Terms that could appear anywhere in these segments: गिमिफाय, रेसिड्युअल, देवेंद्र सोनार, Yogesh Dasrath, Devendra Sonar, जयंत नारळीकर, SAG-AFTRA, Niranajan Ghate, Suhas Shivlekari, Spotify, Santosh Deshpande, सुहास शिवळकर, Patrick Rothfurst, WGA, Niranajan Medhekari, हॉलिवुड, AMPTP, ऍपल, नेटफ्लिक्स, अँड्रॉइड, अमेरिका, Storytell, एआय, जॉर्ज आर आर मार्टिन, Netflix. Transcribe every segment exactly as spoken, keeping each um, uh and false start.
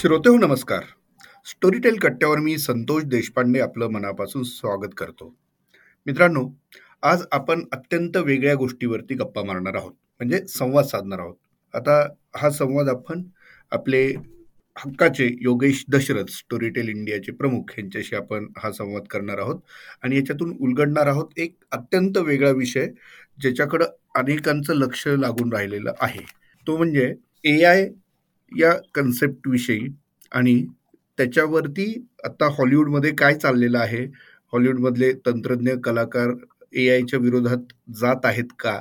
श्रोते हो नमस्कार. स्टोरीटेल कट्ट्यावर मी संतोष देशपांडे आपलं मनापासून स्वागत करतो. मित्रांनो, आज आपण अत्यंत वेगळ्या गोष्टीवरती गप्पा मारणार आहोत, म्हणजे संवाद साधणार आहोत. आता हा संवाद आपण आपले हक्काचे योगेश दशरथ, स्टोरीटेल इंडियाचे प्रमुख, यांच्याशी आपण हा संवाद करणार आहोत आणि याच्यातून उलगडणार आहोत एक अत्यंत वेगळा विषय ज्याच्याकडं अनेकांचं लक्ष लागून राहिलेलं आहे. तो म्हणजे एआय या कन्सेप्टविषयी आणि त्याच्यावरती आता हॉलिवूडमध्ये काय चाललेलं आहे, हॉलिवूडमधले तंत्रज्ञ कलाकार ए आयच्या विरोधात जात आहेत का,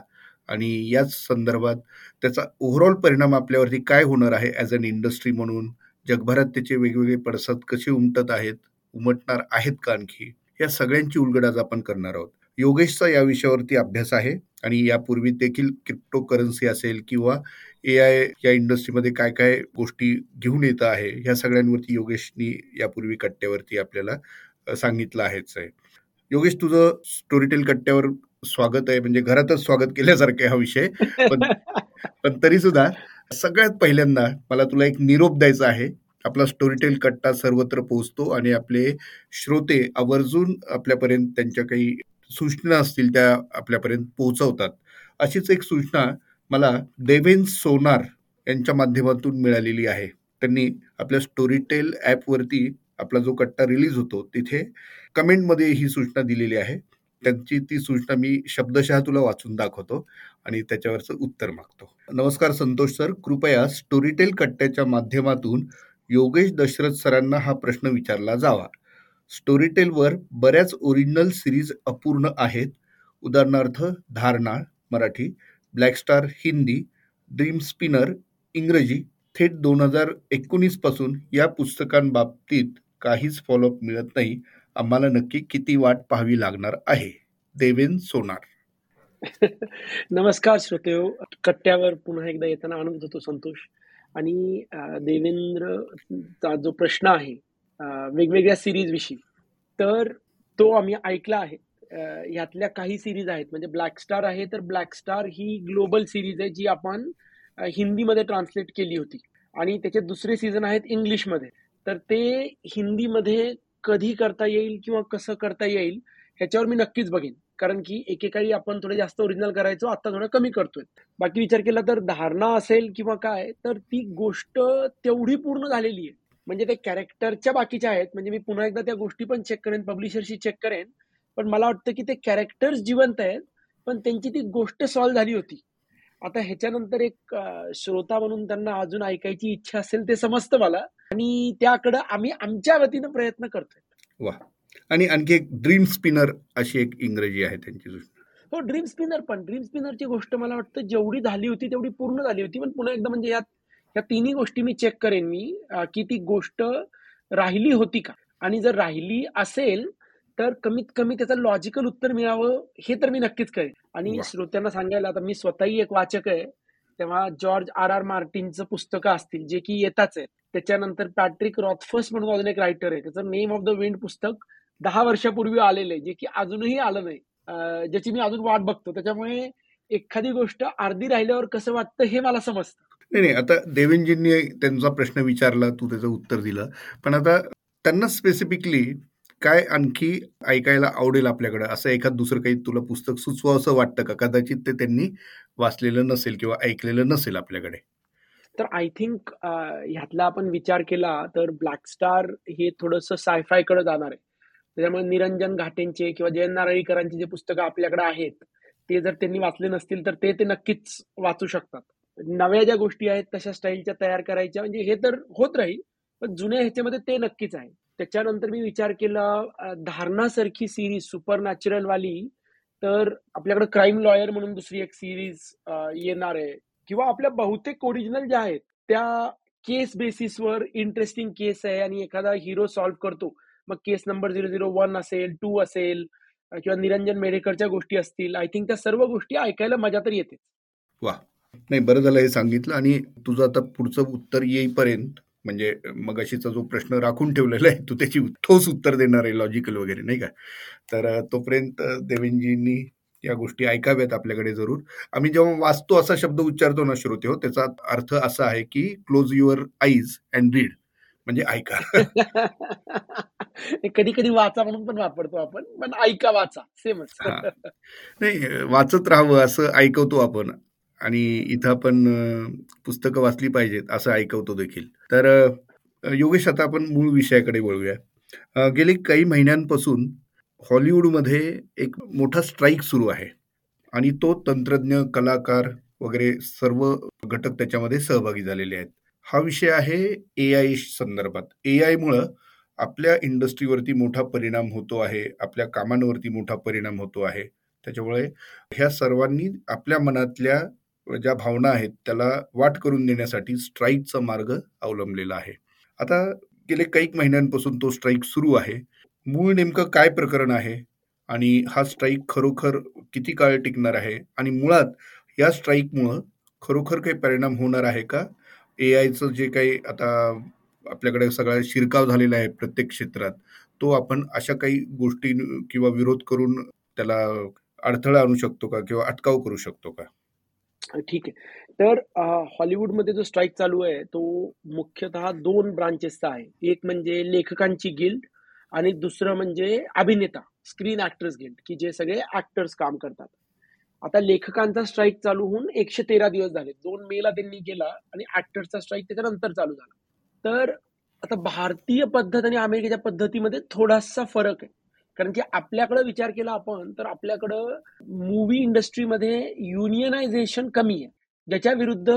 आणि याच संदर्भात त्याचा ओव्हरऑल परिणाम आपल्यावरती काय होणार आहे ॲज अन इंडस्ट्री म्हणून, जगभरात त्याचे वेगवेगळे पडसाद कसे उमटत आहेत, उमटणार आहेत का आणखी, या सगळ्यांची उलगड आज आपण करणार आहोत. योगेशचा या विषयावरती अभ्यास आहे आणि यापूर्वी देखील क्रिप्टो करन्सी असेल किंवा ए आय या इंडस्ट्रीमध्ये काय काय गोष्टी घेऊन येत आहे ह्या सगळ्यांवरती योगेशनी यापूर्वी कट्ट्यावरती आपल्याला सांगितलं आहेच आहे. योगेश, तुझं स्टोरीटेल कट्ट्यावर स्वागत आहे, म्हणजे घरातच स्वागत केल्यासारखा हा विषय. पण पण तरी सुद्धा सगळ्यात पहिल्यांदा मला तुला एक निरोप द्यायचा आहे. आपला स्टोरीटेल कट्टा सर्वत्र पोहोचतो आणि आपले श्रोते आवर्जून आपल्यापर्यंत त्यांच्या काही सूचना असतील त्या आपल्यापर्यंत पोहोचवतात. अशीच एक सूचना मला देवेंद्र सोनार यांच्या माध्यमातून मिळालेली आहे. त्यांनी आपल्या स्टोरीटेल ॲपवरती आपला जो कट्टा रिलीज होतो तिथे कमेंटमध्ये ही सूचना दिलेली आहे. त्यांची ती सूचना मी शब्दशः तुला वाचून दाखवतो आणि त्याच्यावरचं उत्तर मागतो. नमस्कार संतोष सर, कृपया स्टोरीटेल कट्ट्याच्या माध्यमातून योगेश दशरथ सरांना हा प्रश्न विचारला जावा. स्टोरीटेलवर बऱ्याच ओरिजिनल सिरीज अपूर्ण आहेत. उदाहरणार्थ धारणा Marathi, Blackstar Hindi, dream spinner इंग्रजी. थेट दोन हजार एकोणीस पासून या पुस्तकांबाबतीत काहीच फॉलोअप मिळत नाही. आम्हाला नक्की किती वाट पाहावी लागणार आहे? देवेंद्र सोनार. नमस्कार श्रोतेहो, कट्ट्यावर पुन्हा एकदा येताना आनंद होतो संतोष. आणि देवेंद्रचा जो प्रश्न आहे वेगवेगळ्या सिरीज विषयी, तर तो आम्ही ऐकला आहे. यातल्या काही सिरीज आहेत, म्हणजे ब्लॅकस्टार आहे, तर ब्लॅकस्टार ही ग्लोबल सिरीज आहे जी आपण हिंदीमध्ये ट्रान्सलेट केली होती आणि त्याचे दुसरे सीझन आहेत इंग्लिशमध्ये. तर ते हिंदीमध्ये कधी करता येईल किंवा कसं करता येईल ह्याच्यावर मी नक्कीच बघेन, कारण की एकेकाळी आपण थोडे जास्त ओरिजिनल करायचो, आता थोडं कमी करतोय. बाकी विचार केला तर धारणा असेल किंवा काय, तर ती गोष्ट तेवढी पूर्ण झालेली आहे. म्हणजे ते कॅरेक्टरच्या बाकीच्या आहेत, म्हणजे मी पुन्हा एकदा त्या गोष्टी पण चेक करेन, पब्लिशरशी चेक करेन, पण मला वाटतं की ते कॅरेक्टर्स जिवंत आहेत पण त्यांची ती गोष्ट सॉल्व्ह झाली होती. आता ह्याच्यानंतर एक श्रोता म्हणून त्यांना अजून ऐकायची इच्छा असेल ते समजतं मला, आणि त्याकडे आम्ही आमच्या वतीनं प्रयत्न करतोय. वा. आणि आणखी एक ड्रीम स्पिनर अशी एक इंग्रजी आहे त्यांची गोष्ट. हो, ड्रीम स्पिनर पण ड्रीम स्पिनरची गोष्ट मला वाटतं जेवढी झाली होती तेवढी पूर्ण झाली होती. पण पुन्हा एकदा म्हणजे यात या तिन्ही गोष्टी मी चेक करेन मी की ती गोष्ट राहिली होती का, आणि जर राहिली असेल तर कमीत कमी त्याचं लॉजिकल उत्तर मिळावं हे तर मी नक्कीच करेन. आणि श्रोत्यांना सांगायला, आता मी स्वतःही एक वाचक आहे, तेव्हा जॉर्ज आर आर मार्टिनचं पुस्तकं असतील जे की येताच आहे. त्याच्यानंतर पॅट्रिक रॉथफर्स्ट म्हणून अजून एक रायटर आहे, त्याचं नेम ऑफ द विंड पुस्तक दहा वर्षापूर्वी आलेलं आहे जे की अजूनही आलं नाही, ज्याची मी अजून वाट बघतो. त्याच्यामुळे एखादी गोष्ट अर्धी राहिल्यावर कसं वाटतं हे मला समजतं. नाही नाही, आता देवेंद्रजींनी त्यांचा प्रश्न विचारला, तू त्याचं उत्तर दिलं, पण आता त्यांना स्पेसिफिकली काय आणखी ऐकायला आवडेल आपल्याकडं, असं एखाद दुसरं काही तुला पुस्तक सुचवा असं वाटतं का? कदाचित ते त्यांनी वाचलेलं नसेल किंवा ऐकलेलं नसेल आपल्याकडे. तर आय थिंक ह्यातला आपण विचार केला तर ब्लॅकस्टार हे थोडंसं सायफायकडे जाणार आहे. त्याच्यामुळे निरंजन घाटेंचे किंवा जयंत नारळीकरांचे जे पुस्तकं आपल्याकडे आहेत ते जर त्यांनी वाचले नसतील तर ते ते नक्कीच वाचू शकतात. नव्या ज्या गोष्टी आहेत तशा स्टाईलच्या तयार करायच्या, म्हणजे हे तर होत राहील, पण जुन्या ह्याच्यामध्ये ते नक्कीच आहे. त्याच्यानंतर मी विचार केला धारणासारखी सिरीज सुपर नॅचरल वाली, तर आपल्याकडे क्राईम लॉयर म्हणून दुसरी एक सिरीज येणार आहे, किंवा आपल्या बहुतेक ओरिजिनल ज्या आहेत त्या केस बेसिसवर इंटरेस्टिंग केस आहे आणि एखादा हिरो सॉल्व्ह करतो, मग case number zero zero one असेल, टू असेल, किंवा निरंजन मेढेकरच्या गोष्टी असतील. आय थिंक त्या सर्व गोष्टी ऐकायला मजा तर येते. वा, नाही बरं झालं हे सांगितलं. आणि तुझं आता पुढचं उत्तर येईपर्यंत, म्हणजे मगाशीचा जो प्रश्न राखून ठेवलेला आहे तू त्याची ठोस उत्तर देणार आहे, लॉजिकल वगैरे, नाही का? तर तोपर्यंत देवेंद्रजींनी या गोष्टी ऐकाव्यात आपल्याकडे जरूर. आम्ही जेव्हा वाचतो असा शब्द उच्चारतो ना श्रोते हो, त्याचा अर्थ असा आहे की close your eyes and read, म्हणजे ऐका. कधी कधी वाचा म्हणून पण वापरतो आपण, पण ऐका वाचा सेमच. नाही, वाचत राहावं असं ऐकवतो आपण, आणि इथं आपण पुस्तकं वाचली पाहिजेत असं ऐकवतो देखील. तर योगेश, आता आपण मूळ विषयाकडे वळूया. गेली काही महिन्यांपासून हॉलिवूडमध्ये एक मोठा स्ट्राईक सुरू आहे, आणि तो तंत्रज्ञ, कलाकार वगैरे सर्व घटक त्याच्यामध्ये सहभागी झालेले आहेत. हा विषय आहे एआय संदर्भात. एआयमुळं आपल्या इंडस्ट्रीवरती मोठा परिणाम होतो आहे, आपल्या कामांवरती मोठा परिणाम होतो आहे. त्याच्यामुळे ह्या सर्वांनी आपल्या मनातल्या ज्या भावना आहेत त्याला वाट करून देण्यासाठी स्ट्राईकचा मार्ग अवलंबलेला आहे. आता गेले काही महिन्यांपासून तो स्ट्राईक सुरू आहे. मूळ नेमकं काय प्रकरण आहे, आणि हा स्ट्राईक खरोखर किती काळ टिकणार आहे, आणि मुळात या स्ट्राईकमुळं खरोखर काही परिणाम होणार आहे का? ए आयचं जे काही आता आपल्याकडे सगळा शिरकाव झालेला आहे प्रत्येक क्षेत्रात, तो आपण अशा काही गोष्टी किंवा विरोध करून त्याला अडथळा आणू शकतो का, किंवा अटकाव करू शकतो का? ठीक आहे. तर हॉलिवूडमध्ये जो स्ट्राईक चालू आहे तो मुख्यतः दोन ब्रांचेसचा आहे. एक म्हणजे लेखकांची गिल्ड, आणि दुसरं म्हणजे अभिनेता, स्क्रीन ऍक्टर्स गिल्ड, की जे सगळे ऍक्टर्स काम करतात. आता लेखकांचा स्ट्राईक चालू होऊन एकशे तेरा दिवस झाले. दोन मेला त्यांनी गेला, आणि ऍक्टर्सचा स्ट्राईक त्याच्यानंतर चालू झाला. तर आता भारतीय पद्धत आणि अमेरिकेच्या पद्धतीमध्ये थोडासा फरक आहे, कारण की आपल्याकडं विचार केला आपण तर आपल्याकडं मूवी इंडस्ट्रीमध्ये युनियनायझेशन कमी आहे, ज्याच्या विरुद्ध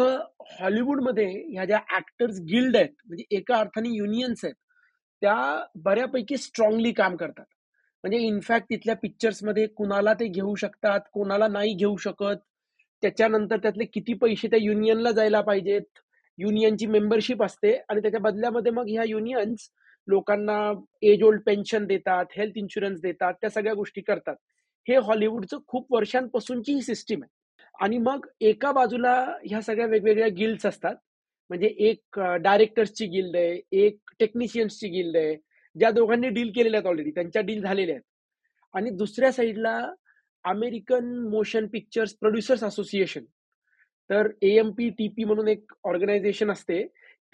हॉलिवूडमध्ये ह्या ज्या ऍक्टर्स गिल्ड आहेत, म्हणजे एका अर्थाने युनियन्स आहेत, त्या बऱ्यापैकी स्ट्रॉंगली काम करतात. म्हणजे इनफॅक्ट तिथल्या पिक्चर्समध्ये कुणाला ते घेऊ शकतात, कोणाला नाही घेऊ शकत, त्याच्यानंतर त्यातले किती पैसे त्या युनियनला जायला पाहिजेत, युनियनची मेंबरशिप असते, आणि त्याच्या बदल्यामध्ये मग ह्या युनियन्स लोकांना एज ओल्ड पेन्शन देतात, हेल्थ इन्शुरन्स देतात, त्या सगळ्या गोष्टी करतात. हे हॉलिवूडचं खूप वर्षांपासूनची ही सिस्टीम आहे. आणि मग एका बाजूला ह्या सगळ्या वेगवेगळ्या गिल्ड्स असतात, म्हणजे एक डायरेक्टर्सची गिल्ड आहे, एक टेक्निशियन्सची गिल्ड आहे, ज्या दोघांनी डील केलेल्या आहेत ऑलरेडी, त्यांच्या डील झालेल्या आहेत. आणि दुसऱ्या साईडला American motion pictures producers association, तर A M P T P म्हणून एक ऑर्गनायझेशन असते,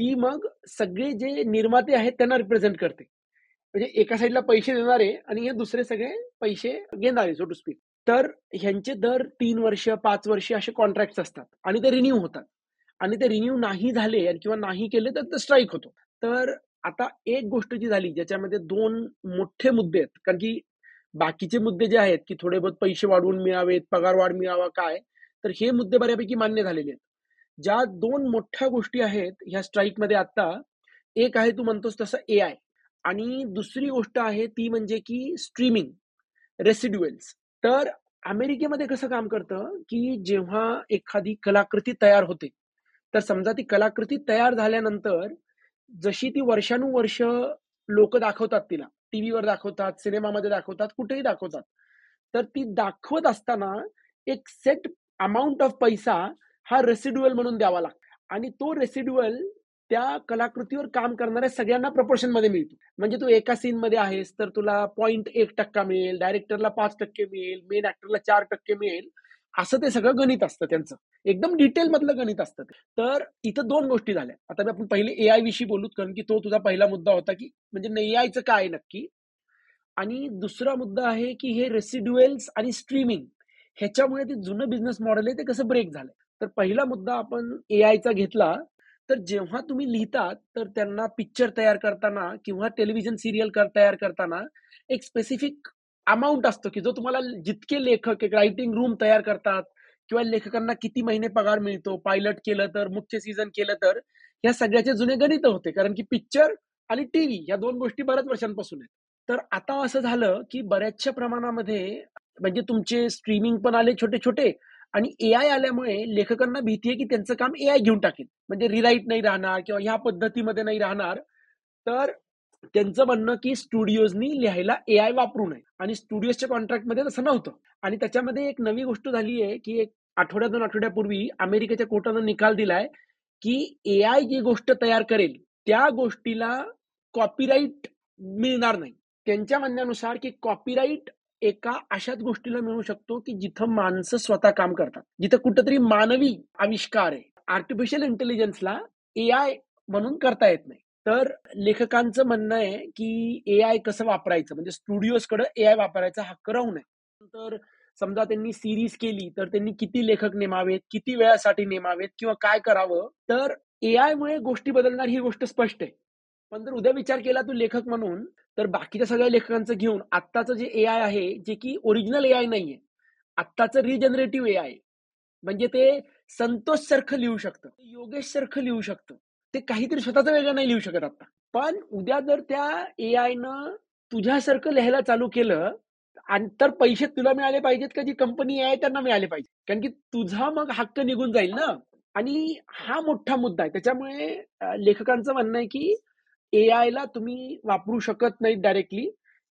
ती मग सगळे जे निर्माते आहेत त्यांना रिप्रेझेंट करते. म्हणजे एका साईडला पैसे देणारे आणि हे दुसरे सगळे पैसे घेणारे, सो टू स्पीक. तर ह्यांचे दर तीन वर्ष पाच वर्ष असे कॉन्ट्रॅक्ट असतात, आणि ते रिन्यू होतात, आणि ते रिन्यू नाही झाले किंवा नाही केले तर स्ट्राईक होतो. तर आता एक गोष्ट जी झाली, ज्याच्यामध्ये दोन मोठे मुद्दे आहेत, कारण की बाकीचे मुद्दे जे आहेत की थोडे बहुत पैसे वाढवून मिळावेत, पगार वाढ मिळावा काय, तर हे मुद्दे बऱ्यापैकी मान्य झालेले आहेत. ज्या दोन मोठ्या गोष्टी आहेत ह्या स्ट्राईकमध्ये आता, एक आहे तू म्हणतोस तसं ए आय, आणि दुसरी गोष्ट आहे ती म्हणजे की स्ट्रीमिंग, रेसिड्युअल्स. तर अमेरिकेमध्ये कसं काम करतं की जेव्हा एखादी कलाकृती तयार होते, तर समजा ती कलाकृती तयार झाल्यानंतर जशी ती वर्षानुवर्ष लोक दाखवतात, तिला टीव्हीवर दाखवतात, सिनेमामध्ये दाखवतात, कुठेही दाखवतात, तर ती दाखवत असताना एक सेट अमाऊंट ऑफ पैसा हा रेसिड्युअल म्हणून द्यावा लागतो, आणि तो रेसिड्युअल त्या कलाकृतीवर काम करणाऱ्या सगळ्यांना प्रपोर्शनमध्ये मिळतो. म्हणजे तू एका सीनमध्ये आहेस तर तुला पॉईंट एक टक्का मिळेल, डायरेक्टरला पाच टक्के मिळेल, मेन ऍक्टरला चार टक्के मिळेल, असं ते सगळं गणित असतं त्यांचं, एकदम डिटेलमधलं गणित असतं. तर इथं दोन गोष्टी झाल्या. आता आपण पहिले ए आय विषयी बोलूत, कारण की तो तुझा पहिला मुद्दा होता की म्हणजे ए आयचं काय नक्की, आणि दुसरा मुद्दा आहे की हे रेसिड्युअल्स आणि स्ट्रीमिंग ह्याच्यामुळे ते जुनं बिझनेस मॉडेल आहे ते कसं ब्रेक झालं. तर पहिला मुद्दा आपण ए आयचा घेतला, तर जेव्हा तुम्ही लिहितात तर त्यांना पिक्चर तयार करताना किंवा टेलिव्हिजन सिरियल तयार करताना एक स्पेसिफिक अमाऊंट असतो की जो तुम्हाला जितके लेखक एक रायटिंग रूम तयार करतात, किंवा लेखकांना किती महिने पगार मिळतो, पायलट केलं तर, मुख्य सीझन केलं तर, ह्या सगळ्याचे जुने गणित होते, कारण की पिक्चर आणि टीव्ही या दोन गोष्टी बऱ्याच वर्षांपासून आहेत. तर आता असं झालं की बऱ्याचशा प्रमाणामध्ये म्हणजे तुमचे स्ट्रीमिंग पण आले छोटे छोटे, आणि ए आय आल्यामुळे लेखकांना भीती आहे की त्यांचं काम ए आय घेऊन टाकेल, म्हणजे रिराईट नाही राहणार किंवा ह्या पद्धतीमध्ये नाही राहणार. तर त्यांचं म्हणणं की स्टुडिओजनी लिहायला ए आय वापरू नये, आणि स्टुडिओजच्या कॉन्ट्रॅक्टमध्ये तसं नव्हतं. आणि त्याच्यामध्ये एक नवी गोष्ट झाली आहे की एक आठवड्या दोन आठवड्यापूर्वी अमेरिकेच्या कोर्टानं निकाल दिलाय की ए आय जी गोष्ट तयार करेल त्या गोष्टीला कॉपीराईट मिळणार नाही. त्यांच्या म्हणण्यानुसार की कॉपीराईट एका अशाच गोष्टीला मिळू शकतो की जिथं माणसं स्वतः काम करतात, जिथं कुठंतरी मानवी आविष्कार आहे. आर्टिफिशल इंटेलिजन्सला ए आय म्हणून करता येत नाही. तर लेखकांचं म्हणणं आहे की एआय कसं वापरायचं, म्हणजे स्टुडिओजकडे एआय वापरायचा हक्क राहू नये. तर समजा त्यांनी सिरीज केली तर त्यांनी किती लेखक नेमावेत, किती वेळासाठी नेमावेत किंवा काय करावं. तर एआयमुळे गोष्टी बदलणार ही गोष्ट स्पष्ट आहे, पण जर उद्या विचार केला तू लेखक म्हणून तर बाकीच्या सगळ्या लेखकांचं घेऊन आत्ताचं जे एआय आहे जे की ओरिजिनल एआय नाहीये, आत्ताचं रिजनरेटिव्ह एआय, म्हणजे ते संतोष सारखं लिहू शकतं, योगेश सारखं लिहू शकतं, ते काहीतरी स्वतःचं वेगळं नाही लिहू शकत आता. पण उद्या जर त्या एआयनं तुझ्यासारखं लिहायला चालू केलं आणि तर पैसे तुला मिळाले पाहिजेत का जी कंपनी आहे त्यांना मिळाले पाहिजे, कारण की तुझा मग हक्क निघून जाईल ना. आणि हा मोठा मुद्दा आहे. त्याच्यामुळे लेखकांचं म्हणणं आहे की एआयला तुम्ही वापरू शकत नाही डायरेक्टली,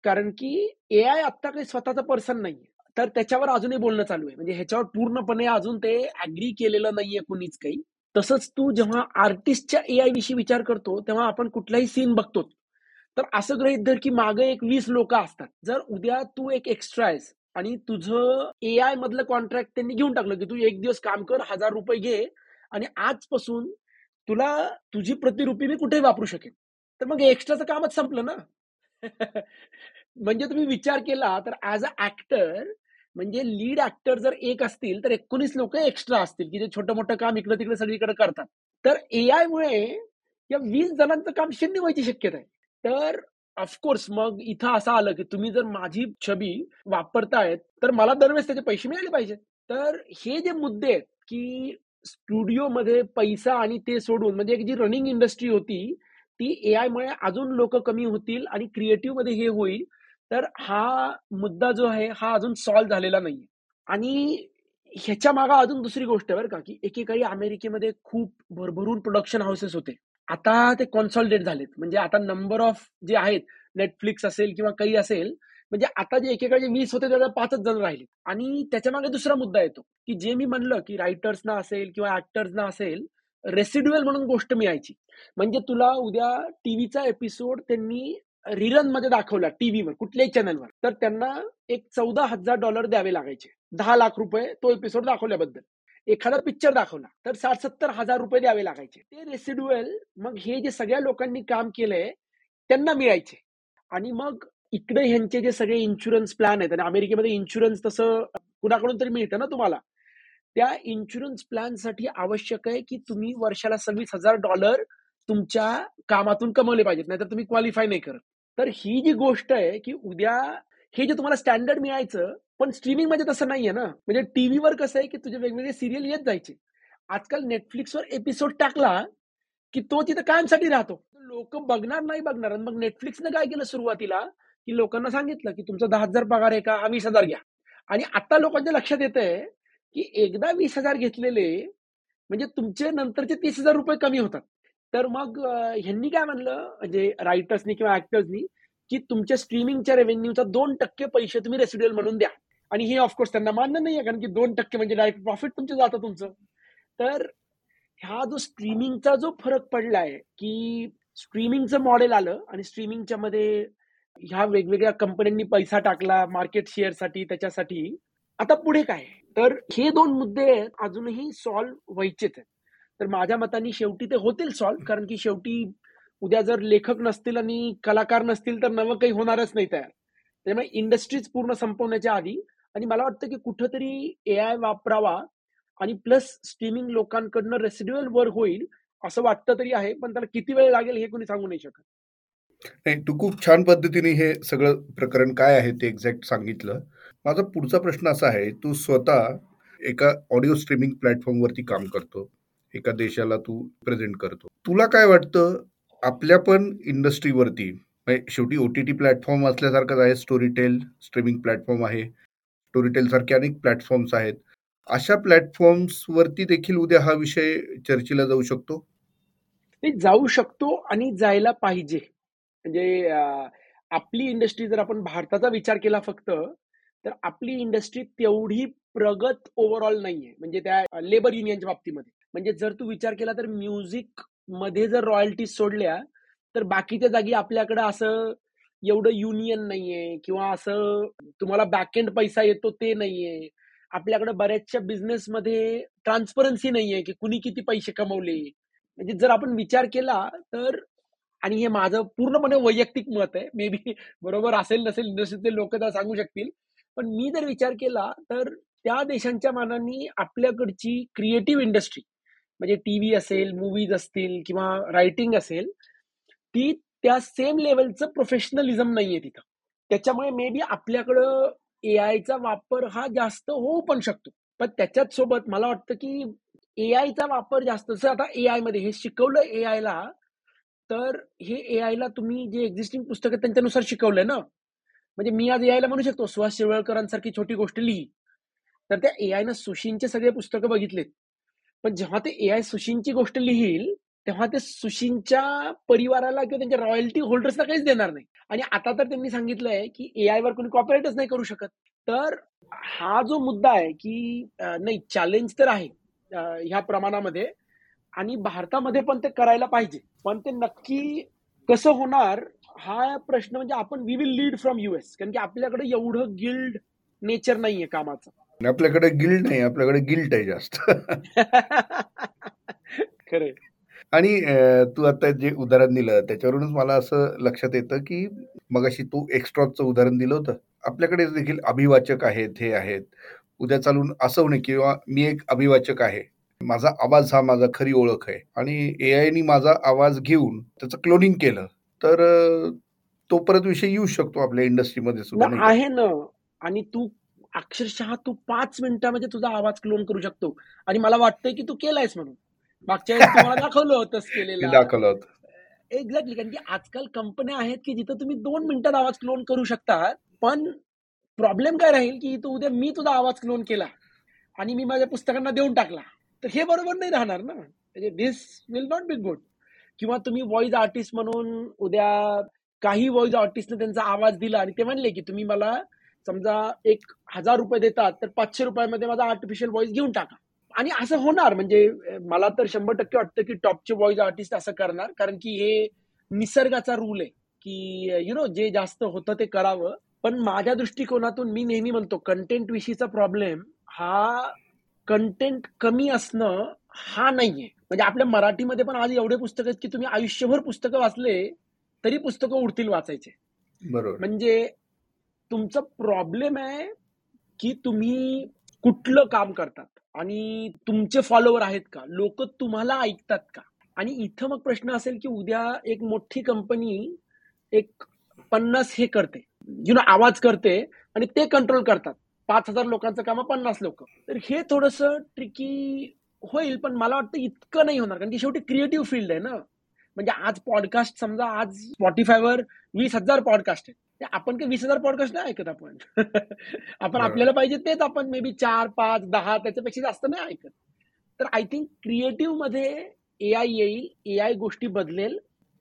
कारण की एआय आत्ता काही स्वतःचं पर्सन नाहीये. तर त्याच्यावर अजूनही बोलणं चालू आहे, म्हणजे ह्याच्यावर पूर्णपणे अजून ते अग्री केलेलं नाहीये कोणीच काही. तसंच तू जेव्हा आर्टिस्टच्या एआय विषयी विचार करतो तेव्हा आपण कुठलाही सीन बघतो तर असं गृहीत धर की मागे एक वीस लोक असतात. जर उद्या तू एक एक्स्ट्रा आहेस आणि तुझं एआय मधलं कॉन्ट्रॅक्ट त्यांनी घेऊन टाकलं की तू एक दिवस काम कर, हजार रुपये घे आणि आजपासून तुला तुझी प्रतिरूपी मी कुठेही वापरू शकेन, तर मग एक्स्ट्राचं कामच संपलं ना. म्हणजे तुम्ही विचार केला तर ऍज अ ऍक्टर म्हणजे लीड ऍक्टर जर एक असतील तर एकोणीस लोक एक्स्ट्रा असतील की जे छोटं मोठं काम इकडे तिकडे सगळीकडे करतात. तर एआय मुळे या वीस जणांचं काम शून्य व्हायची शक्यता आहे. तर ऑफकोर्स मग इथं असं आलं की तुम्ही जर माझी छबी वापरतायत तर मला दरवेळेस त्याचे पैसे मिळाले पाहिजेत. तर हे जे मुद्दे आहेत की स्टुडिओमध्ये पैसा आणि ते सोडून म्हणजे जी रनिंग इंडस्ट्री होती ती एआय मुळे अजून लोक कमी होतील आणि क्रिएटिव्ह मध्ये हे होईल, तर हा मुद्दा जो आहे हा अजून सॉल्व्ह झालेला नाहीये. आणि ह्याच्या मागा अजून दुसरी गोष्ट आहे बरं का, की एकेकाळी अमेरिकेमध्ये खूप भरभरून प्रोडक्शन हाऊसेस होते, आता ते कॉन्सॉलिडेट झालेत. म्हणजे आता नंबर ऑफ जे आहेत नेटफ्लिक्स असेल किंवा काही असेल, म्हणजे आता जे एकेकाळी वीस होते त्याला पाचच जण राहिले. आणि त्याच्या मागे दुसरा मुद्दा येतो की जे मी म्हणलं की रायटर्सना असेल किंवा ऍक्टर्सना असेल रेसिड्युअल म्हणून गोष्ट मिळायची. म्हणजे तुला उद्या टीव्हीचा एपिसोड त्यांनी रिरन मध्ये दाखवला टीव्हीवर कुठल्याही चॅनलवर तर त्यांना एक चौदा हजार डॉलर द्यावे लागायचे, दहा लाख रुपये तो एपिसोड दाखवल्याबद्दल. एखादा पिक्चर दाखवला तर साठ सत्तर हजार रुपये द्यावे लागायचे. ते रेसिड्युअल मग हे जे सगळ्या लोकांनी काम केलंय त्यांना मिळायचे. आणि मग इकडे ह्यांचे जे सगळे इन्शुरन्स प्लॅन आहेत, आणि अमेरिकेमध्ये इन्शुरन्स तसं कुणाकडून तरी मिळतं ना तुम्हाला, त्या इन्शुरन्स प्लॅनसाठी आवश्यक आहे की तुम्ही वर्षाला सव्वीस हजार डॉलर तुमच्या कामातून कमवले पाहिजेत, नाहीतर तुम्ही क्वालिफाय नाही करत. तर ही जी गोष्ट आहे की उद्या हे जे तुम्हाला स्टँडर्ड मिळायचं पण स्ट्रीमिंग मध्ये तसं नाहीये ना. म्हणजे टीव्हीवर कसं आहे की तुझे वेगवेगळे सिरियल येत जायचे, आजकाल नेटफ्लिक्सवर एपिसोड टाकला की तो तिथं कायमसाठी राहतो, लोक बघणार नाही बघणार. मग नेटफ्लिक्सनं काय केलं सुरुवातीला की लोकांना सांगितलं की तुमचा दहा हजार पगार आहे का, हा वीस हजार घ्या. आणि आता लोकांच्या लक्षात येतंय की एकदा वीस हजार घेतलेले म्हणजे तुमचे नंतरचे तीस हजार रुपये कमी होतात. तर मग ह्यांनी काय म्हणलं म्हणजे रायटर्सनी किंवा ऍक्टर्सनी की तुमच्या स्ट्रीमिंगच्या रेव्हेन्यूचा दोन टक्के पैसे तुम्ही रेसिड्युअल म्हणून द्या. आणि हे ऑफकोर्स त्यांना मान्य नाहीये, कारण की दोन टक्के म्हणजे डायरेक्ट प्रॉफिट तुमचं जातं तुमचं. तर हा जो स्ट्रीमिंगचा जो फरक पडलाय की स्ट्रीमिंगचं मॉडेल आलं आणि स्ट्रीमिंगच्या मध्ये ह्या वेगवेगळ्या कंपन्यांनी पैसा टाकला मार्केट शेअरसाठी, त्याच्यासाठी आता पुढे काय. तर हे दोन मुद्दे अजूनही सॉल्व्ह व्हायचेच आहेत. तर माझ्या मताने शेवटी ते होतील सॉल्व्ह, कारण की शेवटी उद्या जर लेखक नसतील आणि कलाकार नसतील तर नवं काही होणारच नाही तयार. त्यामुळे इंडस्ट्रीज पूर्ण संपवण्याच्या आधी, आणि मला वाटतं की कुठंतरी एआय वापरावा आणि प्लस स्ट्रीमिंग लोकांकडनं रेसिड्युअल वर होईल असं वाटतं तरी आहे, पण त्याला किती वेळ लागेल हे कोणी सांगू नाही शकत. नाही, तू खूप छान पद्धतीने हे सगळं प्रकरण काय आहे ते एक्झॅक्ट सांगितलं. माझा पुढचा प्रश्न असा आहे, तू स्वतः एका ऑडिओ स्ट्रीमिंग प्लॅटफॉर्मवरती काम करतो, एका देशाला तू प्रेझेंट करतो, तुला काय वाटतं आपल्या पण इंडस्ट्रीवरती, शेवटी ओ टी टी प्लॅटफॉर्म असल्यासारखंच आहे, स्टोरीटेल स्ट्रीमिंग प्लॅटफॉर्म आहे, स्टोरीटेल सारखे अनेक प्लॅटफॉर्म्स आहेत, अशा प्लॅटफॉर्म्सवरती देखील उद्या हा विषय चर्चेला जाऊ शकतो? जाऊ शकतो आणि जायला पाहिजे. म्हणजे आपली इंडस्ट्री जर आपण भारताचा विचार केला फक्त तर आपली इंडस्ट्री तेवढी प्रगत ओव्हरऑल नाहीये, म्हणजे त्या लेबर युनियनच्या बाबतीमध्ये. म्हणजे जर तू विचार केला तर म्युझिक मध्ये जर रॉयल्टीज सोडल्या तर बाकीच्या जागी आपल्याकडे असं एवढं युनियन नाहीये किंवा असं तुम्हाला बॅकएंड पैसा येतो ते नाहीये. आपल्याकडे बऱ्याचशा बिझनेसमध्ये ट्रान्सपरन्सी नाहीये की कुणी किती पैसे कमवले. म्हणजे जर आपण विचार केला तर आणि हे माझं पूर्णपणे वैयक्तिक मत आहे, मे बी बरोबर असेल नसेल, इंडस्ट्रीतले लोक तर सांगू शकतील, पण मी जर विचार केला तर त्या देशांच्या मानाने आपल्याकडची क्रिएटिव्ह इंडस्ट्री म्हणजे टी व्ही असेल, मूवीज असतील किंवा रायटिंग असेल, ती त्या सेम लेवलचं प्रोफेशनलिझम नाहीये तिथं. त्याच्यामुळे मे बी आपल्याकडं ए आयचा वापर हा जास्त होऊ पण शकतो, पण त्याच्याच सोबत मला वाटतं की ए आयचा वापर जास्त, जसं आता ए आयमध्ये हे शिकवलं ए आयला, तर हे ए आयला तुम्ही जे एक्झिस्टिंग पुस्तक आहेत त्यांच्यानुसार शिकवलंय ना. म्हणजे मी आज ए आयला म्हणू शकतो सुहास शिवळकरांसारखी छोटी गोष्ट लिही, तर त्या ए आयनं सुशिंचे सगळे पुस्तकं बघितलेत, पण जेव्हा ते ए आय सुशिंची गोष्ट लिहील तेव्हा ते सुशिंच्या परिवाराला किंवा त्यांच्या रॉयल्टी होल्डर्सला काहीच देणार नाही. आणि आता तर त्यांनी सांगितलंय की ए आयवर कोणी कॉपीराइटच नाही करू शकत. तर हा जो मुद्दा आहे की नाही, चॅलेंज तर आहे ह्या प्रमाणामध्ये आणि भारतामध्ये पण ते करायला पाहिजे, पण ते नक्की कसं होणार हा प्रश्न. म्हणजे आपण we will lead from US, कारण की आपल्याकडे एवढं गिल्ड नेचर नाहीये कामाचं. आपल्याकडे गिल्ड नाही, आपल्याकडे गिल्ट आहे जास्त. खरं. आणि तू आता जे उदाहरण दिलं त्याच्यावरूनच मला असं लक्षात येतं की मगाशी तू एक्स्ट्रॉचं उदाहरण दिलं होतं, आपल्याकडे देखील अभिवाचक आहेत, हे आहेत. उद्या चालून असं होणे किंवा मी एक अभिवाचक आहे, माझा आवाज हा माझा खरी ओळख आहे, आणि ए आयनी माझा आवाज घेऊन त्याचं क्लोनिंग केलं तर तो परत विषय येऊ शकतो आपल्या इंडस्ट्रीमध्ये सुद्धा आहे ना. आणि तू अक्षरशः तू पाच मिनिटांमध्ये तुझा आवाज क्लोन करू शकतो, आणि मला वाटतंय की तू केलायस म्हणून मागच्या वेळेस दाखवलं होतंस केलेलं, दाखवलं होतं एक्झॅक्टली. कारण की आजकाल कंपन्या आहेत की जिथं तुम्ही दोन मिनिटात आवाज क्लोन करू शकता, पण प्रॉब्लेम काय राहील की तू उद्या मी तुझा आवाज क्लोन केला आणि मी माझ्या पुस्तकांना देऊन टाकला तर हे बरोबर नाही राहणार ना. म्हणजे this will not be good. किंवा तुम्ही व्हॉइस आर्टिस्ट म्हणून उद्या काही व्हॉइस आर्टिस्टने त्यांचा आवाज दिला आणि ते म्हणले की तुम्ही मला समजा एक हजार रुपये देतात तर पाचशे रुपयामध्ये माझा आर्टिफिशियल व्हॉइस घेऊन टाका, आणि असं होणार. म्हणजे मला तर शंभर टक्के वाटतं की टॉपचे व्हॉइस आर्टिस्ट असं करणार, कारण की हे निसर्गाचा रूल आहे की यु नो जे जास्त होतं ते करावं. पण माझ्या दृष्टिकोनातून मी नेहमी म्हणतो कंटेंट विषयीचा प्रॉब्लेम हा कंटेंट कमी असणं हा नाहीये. म्हणजे आपल्या मराठीमध्ये पण आज एवढे पुस्तकं आहेत की तुम्ही आयुष्यभर पुस्तकं वाचले तरी पुस्तकं उरतील वाचायचे. बरोबर. म्हणजे तुमचा प्रॉब्लेम आहे की तुम्ही कुठलं काम करतात आणि तुमचे फॉलोवर आहेत का, लोक तुम्हाला ऐकतात का. आणि इथं मग प्रश्न असेल की उद्या एक मोठी कंपनी एक पन्नास हे करते यु नो आवाज करते आणि ते कंट्रोल करतात, पाच हजार लोकांचं काम पन्नास लोक, तर हे थोडंसं ट्रिकी होईल. पण मला वाटतं इतकं नाही होणार, कारण की शेवटी क्रिएटिव्ह फील्ड आहे ना. म्हणजे आज पॉडकास्ट समजा आज स्पॉटीफायवर वीस हजार पॉडकास्ट आहेत, आपण काही वीस हजार पॉडकास्ट नाही ऐकत. आपण आपण आपल्याला पाहिजे तेच आपण मे बी चार पाच दहा त्याच्यापेक्षा जास्त नाही ऐकत. तर आय थिंक क्रिएटिव्ह मध्ये ए आय येईल, ए आय गोष्टी बदलेल,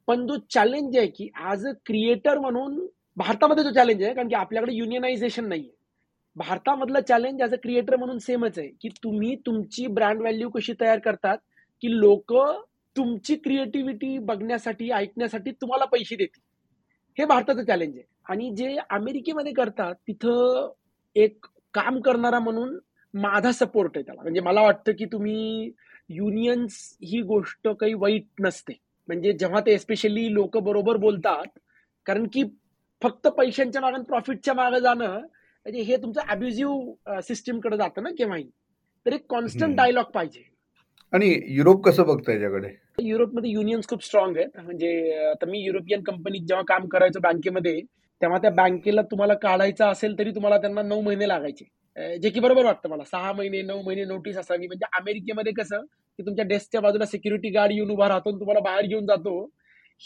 पण जो चॅलेंज आहे की आज क्रिएटर म्हणून भारतामध्ये जो चॅलेंज आहे, कारण की आपल्याकडे युनियनायझेशन नाहीये, भारतामधला चॅलेंज ऍज अ क्रिएटर म्हणून सेमच आहे की तुम्ही तुमची ब्रँड व्हॅल्यू कशी तयार करतात की लोक तुमची क्रिएटिव्हिटी बघण्यासाठी ऐकण्यासाठी तुम्हाला पैसे देतील, हे भारताचं चॅलेंज आहे. आणि जे अमेरिकेमध्ये करतात तिथं एक काम करणारा म्हणून माझा सपोर्ट आहे त्याला. म्हणजे मला वाटतं की तुम्ही युनियन्स ही गोष्ट काही वाईट नसते, म्हणजे जेव्हा ते एस्पेशली लोक बरोबर बोलतात, कारण की फक्त पैशांच्या मागे प्रॉफिटच्या मागे जाणं म्हणजे हे तुमचं अब्युझिव्ह सिस्टीमकडे जातं ना केव्हाही. तर एक कॉन्स्टंट डायलॉग पाहिजे. आणि युरोप कसं बघतं याच्याकडे? युरोपमध्ये युनियन्स खूप स्ट्रॉंग आहेत. म्हणजे आता मी युरोपियन कंपनीत जेव्हा काम करायचो बँकेमध्ये, तेव्हा त्या बँकेला तुम्हाला काढायचं असेल तरी तुम्हाला त्यांना नऊ महिने लागायचे, जे की बरोबर वाटतं मला. सहा महिने नऊ महिने नोटीस असावी. म्हणजे अमेरिकेमध्ये कसं की तुमच्या डेस्कच्या बाजूला सिक्युरिटी गार्ड येऊन उभा राहतो, तुम्हाला बाहेर घेऊन जातो.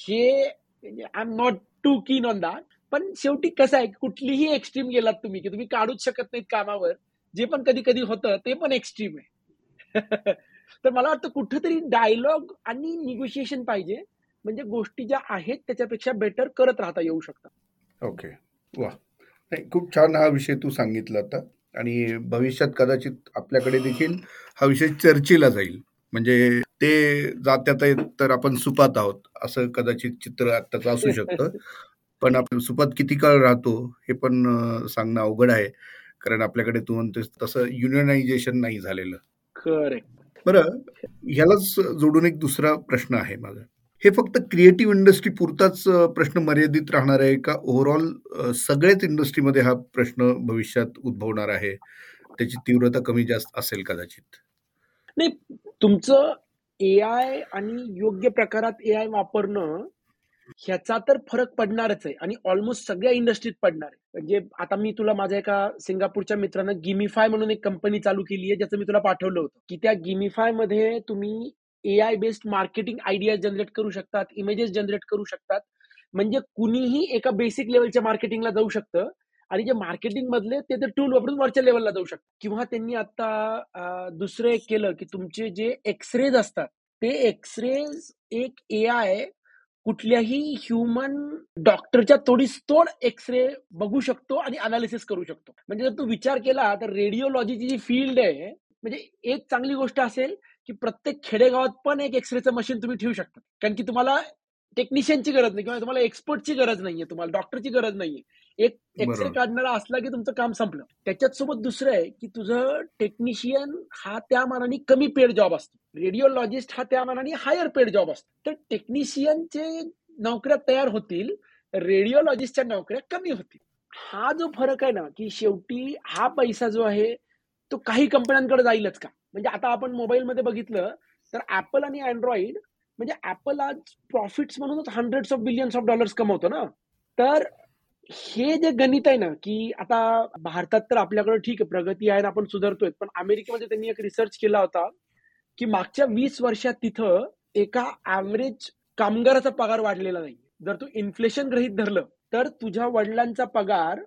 हे I am not too keen on that. पण शेवटी कसं आहे, कुठलीही एक्स्ट्रीम गेलात तुम्ही की तुम्ही काढूच शकत नाहीत कामावर, जे पण कधी कधी होतं ते पण एक्स्ट्रीम आहे. तर मला वाटतं कुठंतरी डायलॉग आणि निगोशिएशन पाहिजे, म्हणजे गोष्टी ज्या आहेत त्याच्यापेक्षा बेटर करत राहता येऊ शकतात. ओके, वा, नाही खूप छान हा विषय तू सांगितला होता. आणि भविष्यात कदाचित आपल्याकडे देखील हा विषय चर्चेला जाईल. म्हणजे ते जात्यात आहेत तर आपण सुपात आहोत असं कदाचित चित्र आत्ताच असू शकतं. पण आपण सुपात किती काळ राहतो हे पण सांगणं अवघड आहे, कारण आपल्याकडे तू म्हणतोस तसं युनियनायझेशन नाही झालेलं. करेक्ट. बरं, ह्यालाच जोडून एक दुसरा प्रश्न आहे माझा. हे फक्त क्रिएटिव्ह इंडस्ट्री पुरताच प्रश्न मर्यादित राहणार आहे का ओव्हरऑल सगळ्याच इंडस्ट्रीमध्ये हा प्रश्न भविष्यात उद्भवणार आहे, त्याची तीव्रता कमी जास्त असेल कदाचित? नाही, तुमचं एआय आणि योग्य प्रकारात एआय वापरणं ह्याचा तर फरक पडणारच आहे आणि ऑलमोस्ट सगळ्या इंडस्ट्रीत पडणार आहे. म्हणजे आता मी तुला माझ्या एका सिंगापूरच्या मित्रानं गिमिफाय म्हणून एक कंपनी चालू केली आहे, ज्याचं मी तुला पाठवलं होतं, की त्या गिमिफाय मध्ये तुम्ही एआय based marketing ideas generate करू शकतात, इमेजेस जनरेट करू शकतात. म्हणजे कुणीही एका बेसिक लेवलच्या मार्केटिंगला जाऊ शकतं आणि जे मार्केटिंग मधले ते तर टूल वापरून वरच्या लेवलला जाऊ शकतात. किंवा त्यांनी आता दुसरं एक केलं की तुमचे जे एक्सरेज असतात ते एक्सरेज एक एआय कुठल्याही ह्युमन डॉक्टरच्या तोडीसतोड एक्सरे बघू शकतो आणि अनालिसिस करू शकतो. म्हणजे जर तू विचार केला तर रेडिओलॉजीची जी फील्ड आहे, म्हणजे एक चांगली गोष्ट असेल की प्रत्येक खेडेगावात पण एक एक्सरेचं मशीन तुम्ही ठेवू शकता, कारण की तुम्हाला टेक्निशियनची गरज नाही किंवा तुम्हाला एक्सपर्टची गरज नाहीये, तुम्हाला डॉक्टरची गरज नाहीये. एक एक्सरे काढणारा असला की तुमचं काम संपलं. त्याच्याच सोबत दुसरं आहे की तुझं टेक्निशियन हा त्या मानाने कमी पेड जॉब असतो, रेडिओलॉजिस्ट हा त्या मानाने हायर पेड जॉब असतो. तर टेक्निशियनचे नोकऱ्या तयार होतील, रेडिओलॉजिस्टच्या नोकऱ्या कमी होतील. हा जो फरक आहे ना, की शेवटी हा पैसा जो आहे तो काही कंपन्यांकडे जाईलच का. म्हणजे आता आपण मोबाईलमध्ये बघितलं तर ऍपल आणि अँड्रॉइड, म्हणजे ऍपल आज प्रॉफिट्स म्हणूनच hundreds of billions of dollars कमवतो ना. तर हे जे गणित आहे ना, की आता भारतात तर आपल्याकडे ठीक आहे प्रगती आहे ना, आपण सुधारतोय, पण अमेरिकेमध्ये त्यांनी एक रिसर्च केला होता की मागच्या वीस वर्षात तिथं एका ऍव्हरेज कामगाराचा पगार वाढलेला नाही. जर तू इन्फ्लेशन गृहीत धरलं तर तुझ्या वडिलांचा पगार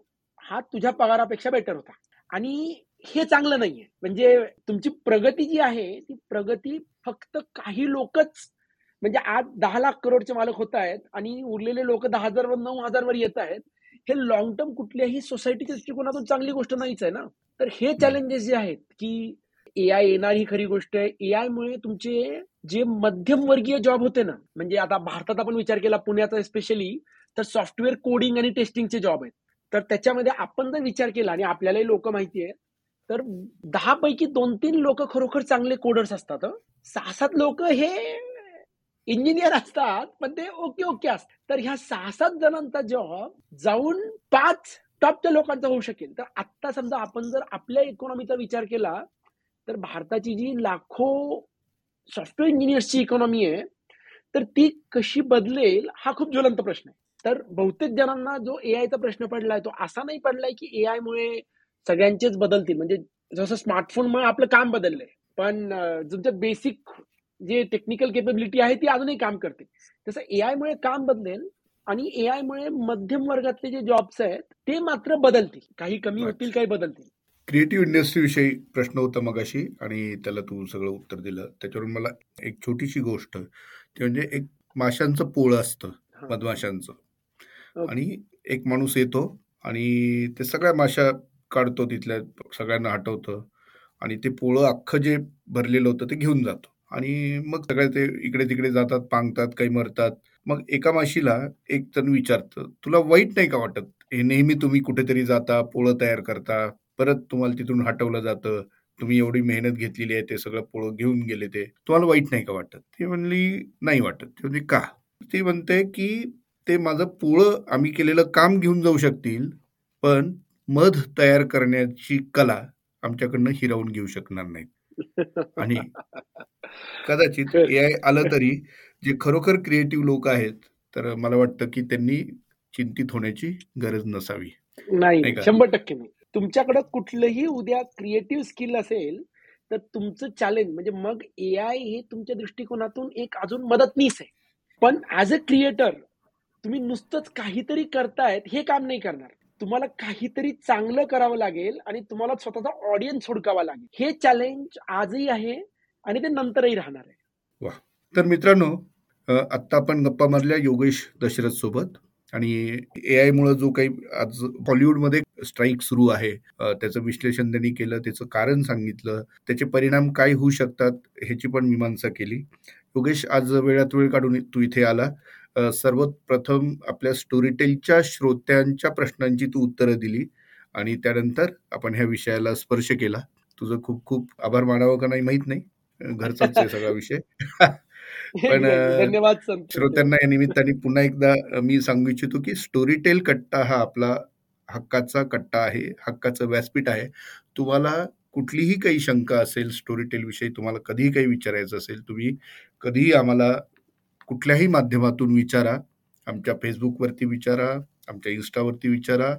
हा तुझ्या पगारापेक्षा बेटर होता, आणि हे चांगलं नाहीये. म्हणजे तुमची प्रगती जी आहे ती प्रगती फक्त काही लोकच, म्हणजे आज दहा लाख करोडचे मालक होत आहेत आणि उरलेले लोक दहा हजार वर नऊ हजार वर येत आहेत. हे लॉंग टर्म कुठल्याही सोसायटीच्या दृष्टिकोनातून चांगली गोष्ट नाहीच आहे ना. तर हे चॅलेंजेस जे आहेत की एआय येणार ही खरी गोष्ट आहे. एआय मुळे तुमचे जे मध्यमवर्गीय जॉब होते ना, म्हणजे आता भारतात आपण विचार केला पुण्याचा स्पेशली, तर सॉफ्टवेअर कोडिंग आणि टेस्टिंगचे जॉब आहेत. तर त्याच्यामध्ये आपण जर विचार केला, आणि आपल्यालाही लोक माहिती आहे, तर दहा पैकी दोन तीन लोक खरोखर चांगले कोडर्स असतात, सहा सात लोक हे इंजिनियर असतात, पण ते ओके ओके असतात. तर ह्या सहा सात जणांचा जॉब जाऊन पाच टॉपच्या लोकांचा होऊ शकेल. तर आत्ता समजा आपण जर आपल्या इकॉनॉमीचा विचार केला तर भारताची जी लाखो सॉफ्टवेअर इंजिनियर्सची इकॉनॉमी आहे, तर ती कशी बदलेल हा खूप ज्वलंत प्रश्न आहे. तर बहुतेक जणांना जो एआयचा प्रश्न पडलाय तो असा नाही पडलाय की एआयमुळे सगळ्यांचेच बदलतील. म्हणजे जसं स्मार्टफोनमुळे आपलं काम बदललंय, पण तुमच्या बेसिक जे टेक्निकल केपेबिलिटी आहे ती अजूनही काम करते. तसं एआयमुळे काम बदलेल आणि एआयमुळे मध्यम वर्गातले जे जॉब्स आहेत ते मात्र बदलतील, काही कमी होतील, काही बदलतील. क्रिएटिव्ह इंडस्ट्रीविषयी प्रश्न होता मगाशी आणि त्याला तू सगळं उत्तर दिलं. त्याच्यावरून मला एक छोटीशी गोष्ट, ते म्हणजे एक माशांचं पोळं असतं, मधमाशांचं, आणि एक माणूस येतो आणि ते सगळ्या माशा काढतो, तिथल्या सगळ्यांना हटवतं आणि ते पोळं अख्खं जे भरलेलं होतं ते घेऊन जातो. आणि मग सगळे ते इकडे तिकडे जातात, पांगतात, काही मरतात. मग एका माशीला एक जण विचारतं, तुला वाईट नाही का वाटत, हे नेहमी तुम्ही कुठेतरी जाता, पोळं तयार करता, परत तुम्हाला तिथून हटवलं जातं, तुम्ही एवढी मेहनत घेतलेली आहे, ते सगळं पोळं घेऊन गेले, ते तुम्हाला वाईट नाही का वाटत? ते म्हणली नाही वाटत. ते म्हणजे का? ती म्हणते की ते माझं पोळं, आम्ही केलेलं काम घेऊन जाऊ शकतील, पण मध तयार करण्याची कला आमच्याकडनं हिरावून घेऊ शकणार नाही. आणि कदाचित एआय आलं तरी जे खरोखर क्रिएटिव्ह लोक आहेत, तर मला वाटतं की त्यांनी चिंतित होण्याची गरज नसावी. नाही, शंभर टक्के नाही. तुमच्याकडे कुठलंही उद्या क्रिएटिव्ह स्किल असेल तर तुमचं चॅलेंज म्हणजे मग एआय हे तुमच्या दृष्टिकोनातून एक अजून मदतनीस आहे. पण ऍज अ क्रिएटर तुम्ही नुसतंच काहीतरी करतायत हे काम नाही करणार, तुम्हाला काहीतरी चांगलं करावं लागेल आणि तुम्हाला स्वतःचा ऑडियन्स हुडकावा लागेल. हे चॅलेंज आजही आहे आणि ते नंतरही राहणार आहे. वा, तर मित्रांनो, आत्ता आपण गप्पा मारल्या योगेश दशरथ सोबत, आणि एआय मुळे जो काही आज हॉलिवूडमध्ये स्ट्राईक सुरू आहे त्याचं विश्लेषण त्यांनी केलं, त्याचं कारण सांगितलं, त्याचे परिणाम काय होऊ शकतात ह्याची पण मीमांसा केली. योगेश, आज वेळात वेळ काढून तू इथे आला. सर्वप्रथम आपल्या स्टोरीटेलच्या श्रोत्यांच्या प्रश्नांची तू उत्तरं दिली आणि त्यानंतर आपण ह्या विषयाला स्पर्श केला. तुझं खूप खूप आभार मानावं का नाही माहीत नाही, घरचाच आहे सगळा विषय. पण धन्यवाद श्रोत्यांना या निमित्ताने पुन्हा एकदा मी सांगू इच्छितो की स्टोरीटेल कट्टा हा आपला हक्काचा कट्टा आहे, हक्काचं व्यासपीठ आहे. तुम्हाला कुठलीही काही शंका असेल स्टोरीटेल विषयी, तुम्हाला कधीही काही विचारायचं असेल, तुम्ही कधीही आम्हाला कुठल्याही माध्यमातून विचारा. आमच्या फेसबुकवरती विचारा, आमच्या इन्स्टावरती विचारा,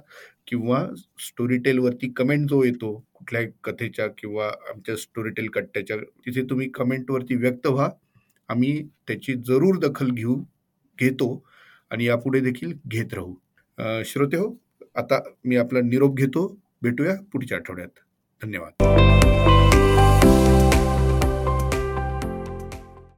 किंवा स्टोरीटेलवरती कमेंट जो येतो कुठल्याही कथेच्या किंवा आमच्या स्टोरीटेल कट्ट्याच्या, तिथे तुम्ही कमेंटवरती व्यक्त व्हा. आम्ही त्याची जरूर दखल घेऊ घेतो आणि यापुढे देखील घेत राहू. श्रोते हो, आता मी आपला निरोप घेतो. भेटूया पुढच्या आठवड्यात. धन्यवाद.